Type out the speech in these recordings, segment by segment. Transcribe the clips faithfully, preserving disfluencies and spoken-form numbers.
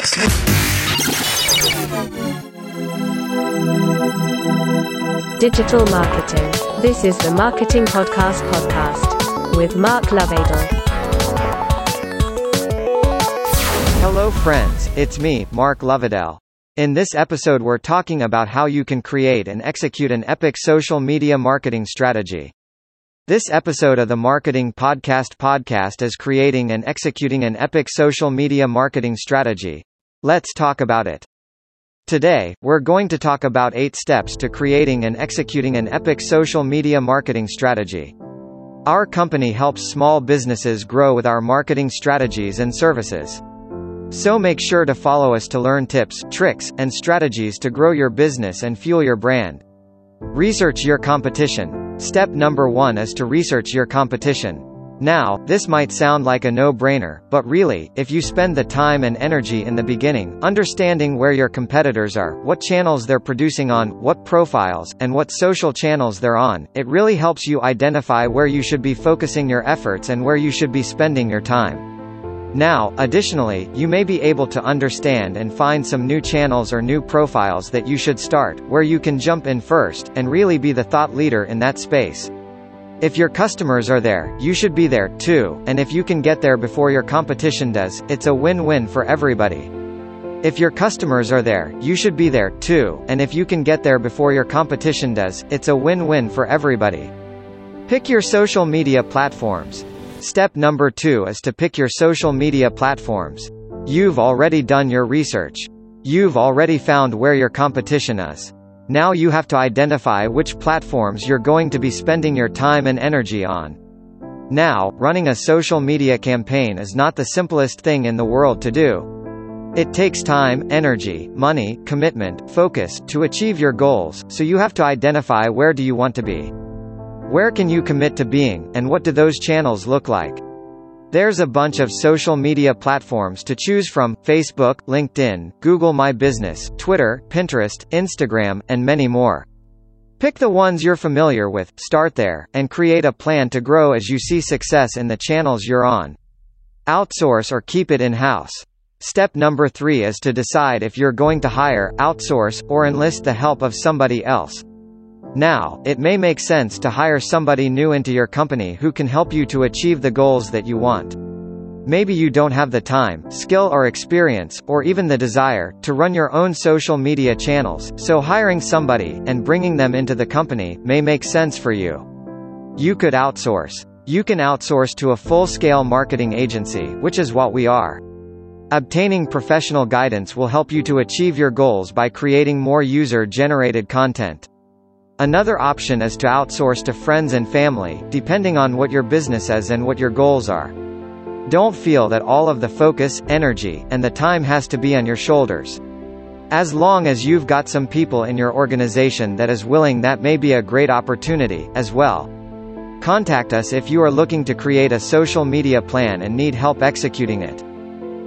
next. Digital marketing. This is the Marketing Podcast podcast with Mark Lovedel. Hello friends, it's me, Mark Lovedel. In this episode we're talking about how you can create and execute an epic social media marketing strategy. This episode of the Marketing Podcast podcast is creating and executing an epic social media marketing strategy. Let's talk about it. Today, we're going to talk about eight steps to creating and executing an epic social media marketing strategy. Our company helps small businesses grow with our marketing strategies and services. So make sure to follow us to learn tips, tricks, and strategies to grow your business and fuel your brand. Research your competition. Step number one is to research your competition. Now, this might sound like a no-brainer, but really, if you spend the time and energy in the beginning, understanding where your competitors are, what channels they're producing on, what profiles, and what social channels they're on, it really helps you identify where you should be focusing your efforts and where you should be spending your time. Now, additionally, you may be able to understand and find some new channels or new profiles that you should start, where you can jump in first, and really be the thought leader in that space. If your customers are there, you should be there, too, and if you can get there before your competition does, it's a win-win for everybody. If your customers are there, you should be there, too, and if you can get there before your competition does, it's a win-win for everybody. Pick your social media platforms. Step number two is to pick your social media platforms. You've already done your research. You've already found where your competition is. Now you have to identify which platforms you're going to be spending your time and energy on. Now, running a social media campaign is not the simplest thing in the world to do. It takes time, energy, money, commitment, focus, to achieve your goals, so you have to identify where do you want to be. Where can you commit to being, and what do those channels look like? There's a bunch of social media platforms to choose from: Facebook, LinkedIn, Google My Business, Twitter, Pinterest, Instagram, and many more. Pick the ones you're familiar with, start there, and create a plan to grow as you see success in the channels you're on. Outsource or keep it in-house. Step number three is to decide if you're going to hire, outsource, or enlist the help of somebody else. Now, it may make sense to hire somebody new into your company who can help you to achieve the goals that you want. Maybe you don't have the time, skill or experience, or even the desire, to run your own social media channels, so hiring somebody, and bringing them into the company, may make sense for you. You could outsource. You can outsource to a full-scale marketing agency, which is what we are. Obtaining professional guidance will help you to achieve your goals by creating more user-generated content. Another option is to outsource to friends and family, depending on what your business is and what your goals are. Don't feel that all of the focus, energy, and the time has to be on your shoulders. As long as you've got some people in your organization that is willing, that may be a great opportunity, as well. Contact us if you are looking to create a social media plan and need help executing it.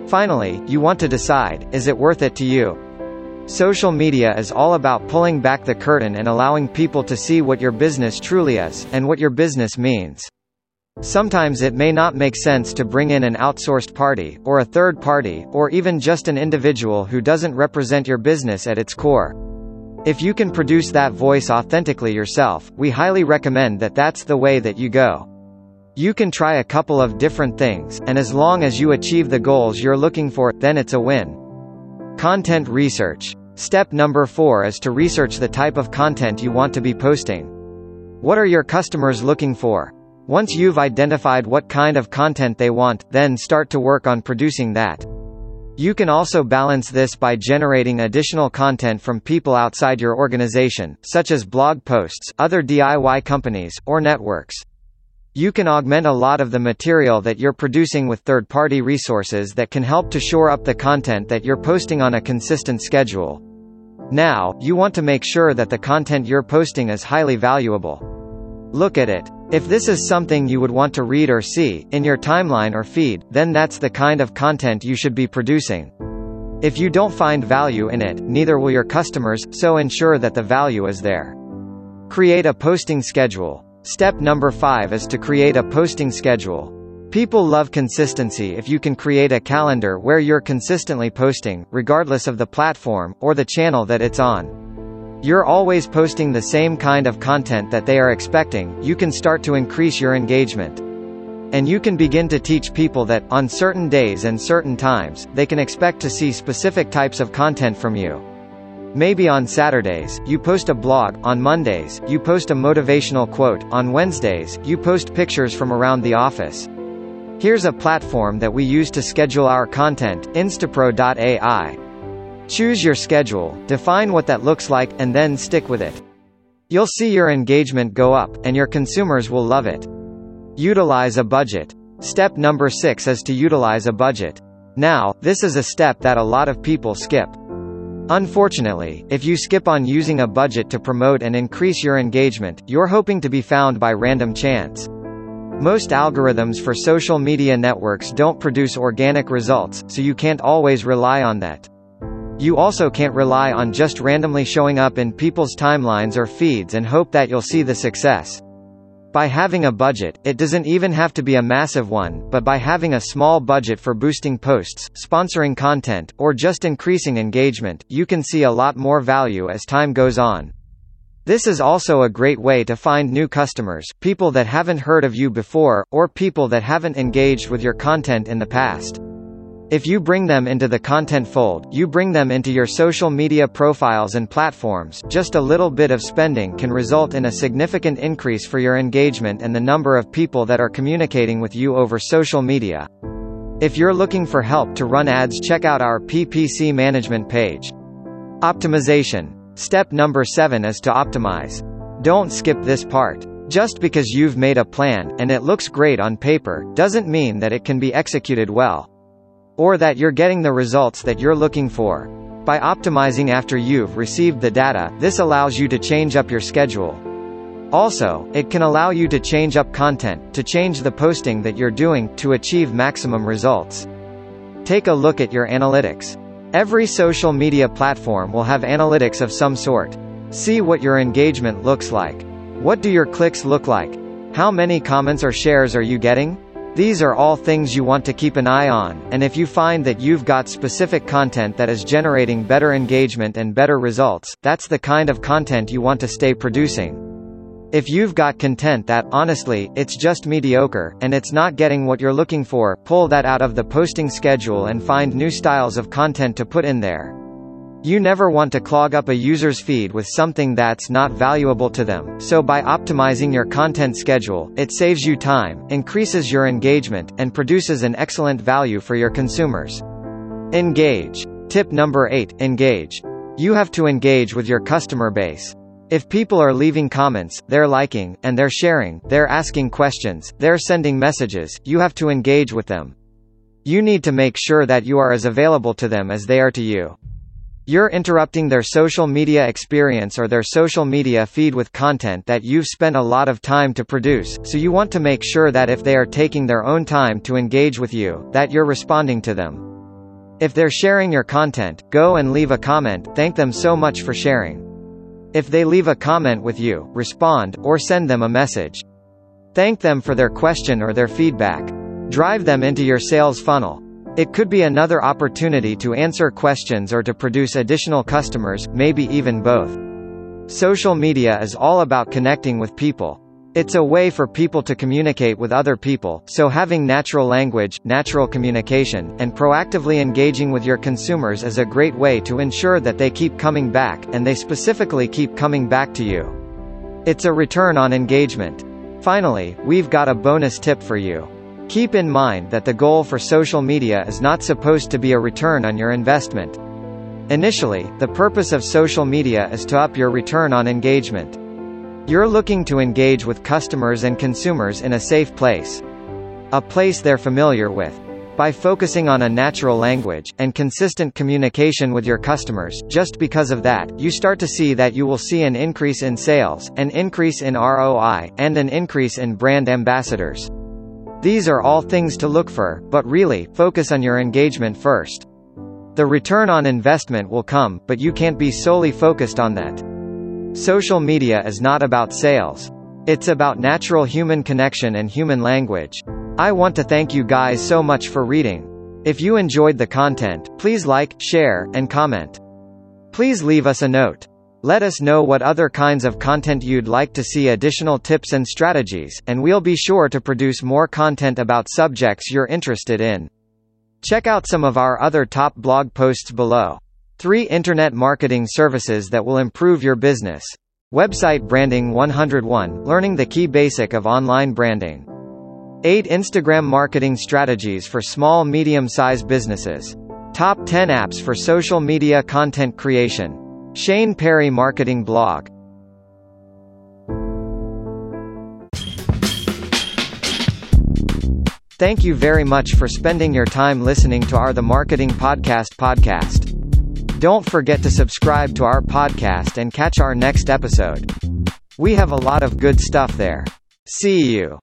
Finally, you want to decide, is it worth it to you? Social media is all about pulling back the curtain and allowing people to see what your business truly is, and what your business means. Sometimes it may not make sense to bring in an outsourced party, or a third party, or even just an individual who doesn't represent your business at its core. If you can produce that voice authentically yourself, we highly recommend that that's the way that you go. You can try a couple of different things, and as long as you achieve the goals you're looking for, then it's a win. Content research. Step number four is to research the type of content you want to be posting. What are your customers looking for? Once you've identified what kind of content they want, then start to work on producing that. You can also balance this by generating additional content from people outside your organization, such as blog posts, other D I Y companies, or networks. You can augment a lot of the material that you're producing with third-party resources that can help to shore up the content that you're posting on a consistent schedule. Now, you want to make sure that the content you're posting is highly valuable. Look at it. If this is something you would want to read or see in your timeline or feed, then that's the kind of content you should be producing. If you don't find value in it, neither will your customers, so ensure that the value is there. Create a posting schedule. Step number five is to create a posting schedule. People love consistency. If you can create a calendar where you're consistently posting, regardless of the platform or the channel that it's on, you're always posting the same kind of content that they are expecting, you can start to increase your engagement. And you can begin to teach people that, on certain days and certain times, they can expect to see specific types of content from you. Maybe on Saturdays, you post a blog, on Mondays, you post a motivational quote, on Wednesdays, you post pictures from around the office. Here's a platform that we use to schedule our content, Instapro dot A I. Choose your schedule, define what that looks like, and then stick with it. You'll see your engagement go up, and your consumers will love it. Utilize a budget. Step number six is to utilize a budget. Now, this is a step that a lot of people skip. Unfortunately, if you skip on using a budget to promote and increase your engagement, you're hoping to be found by random chance. Most algorithms for social media networks don't produce organic results, so you can't always rely on that. You also can't rely on just randomly showing up in people's timelines or feeds and hope that you'll see the success. By having a budget, it doesn't even have to be a massive one, but by having a small budget for boosting posts, sponsoring content, or just increasing engagement, you can see a lot more value as time goes on. This is also a great way to find new customers, people that haven't heard of you before, or people that haven't engaged with your content in the past. If you bring them into the content fold, you bring them into your social media profiles and platforms, just a little bit of spending can result in a significant increase for your engagement and the number of people that are communicating with you over social media. If you're looking for help to run ads, check out our P P C management page. Optimization. Step number seven is to optimize. Don't skip this part. Just because you've made a plan, and it looks great on paper, doesn't mean that it can be executed well, or that you're getting the results that you're looking for. By optimizing after you've received the data, this allows you to change up your schedule. Also, it can allow you to change up content, to change the posting that you're doing, to achieve maximum results. Take a look at your analytics. Every social media platform will have analytics of some sort. See what your engagement looks like. What do your clicks look like? How many comments or shares are you getting? These are all things you want to keep an eye on, and if you find that you've got specific content that is generating better engagement and better results, that's the kind of content you want to stay producing. If you've got content that, honestly, it's just mediocre, and it's not getting what you're looking for, pull that out of the posting schedule and find new styles of content to put in there. You never want to clog up a user's feed with something that's not valuable to them, so by optimizing your content schedule, it saves you time, increases your engagement, and produces an excellent value for your consumers. Engage. Tip number eight, engage. You have to engage with your customer base. If people are leaving comments, they're liking, and they're sharing, they're asking questions, they're sending messages, you have to engage with them. You need to make sure that you are as available to them as they are to you. You're interrupting their social media experience or their social media feed with content that you've spent a lot of time to produce, so you want to make sure that if they are taking their own time to engage with you, that you're responding to them. If they're sharing your content, go and leave a comment, thank them so much for sharing. If they leave a comment with you, respond, or send them a message. Thank them for their question or their feedback. Drive them into your sales funnel. It could be another opportunity to answer questions or to produce additional customers, maybe even both. Social media is all about connecting with people. It's a way for people to communicate with other people, so having natural language, natural communication, and proactively engaging with your consumers is a great way to ensure that they keep coming back, and they specifically keep coming back to you. It's a return on engagement. Finally, we've got a bonus tip for you. Keep in mind that the goal for social media is not supposed to be a return on your investment. Initially, the purpose of social media is to up your return on engagement. You're looking to engage with customers and consumers in a safe place, a place they're familiar with. By focusing on a natural language, and consistent communication with your customers, just because of that, you start to see that you will see an increase in sales, an increase in R O I, and an increase in brand ambassadors. These are all things to look for, but really, focus on your engagement first. The return on investment will come, but you can't be solely focused on that. Social media is not about sales. It's about natural human connection and human language. I want to thank you guys so much for reading. If you enjoyed the content, please like, share, and comment. Please leave us a note. Let us know what other kinds of content you'd like to see, additional tips and strategies, and we'll be sure to produce more content about subjects you're interested in. Check out some of our other top blog posts below. three Internet Marketing Services that will improve your business. Website Branding one oh one, learning the key basic of online branding. eight Instagram Marketing Strategies for Small Medium-Sized Businesses. Top ten Apps for Social Media Content Creation. Shane Perry Marketing Blog. Thank you very much for spending your time listening to our The Marketing Podcast podcast. Don't forget to subscribe to our podcast and catch our next episode. We have a lot of good stuff there. See you.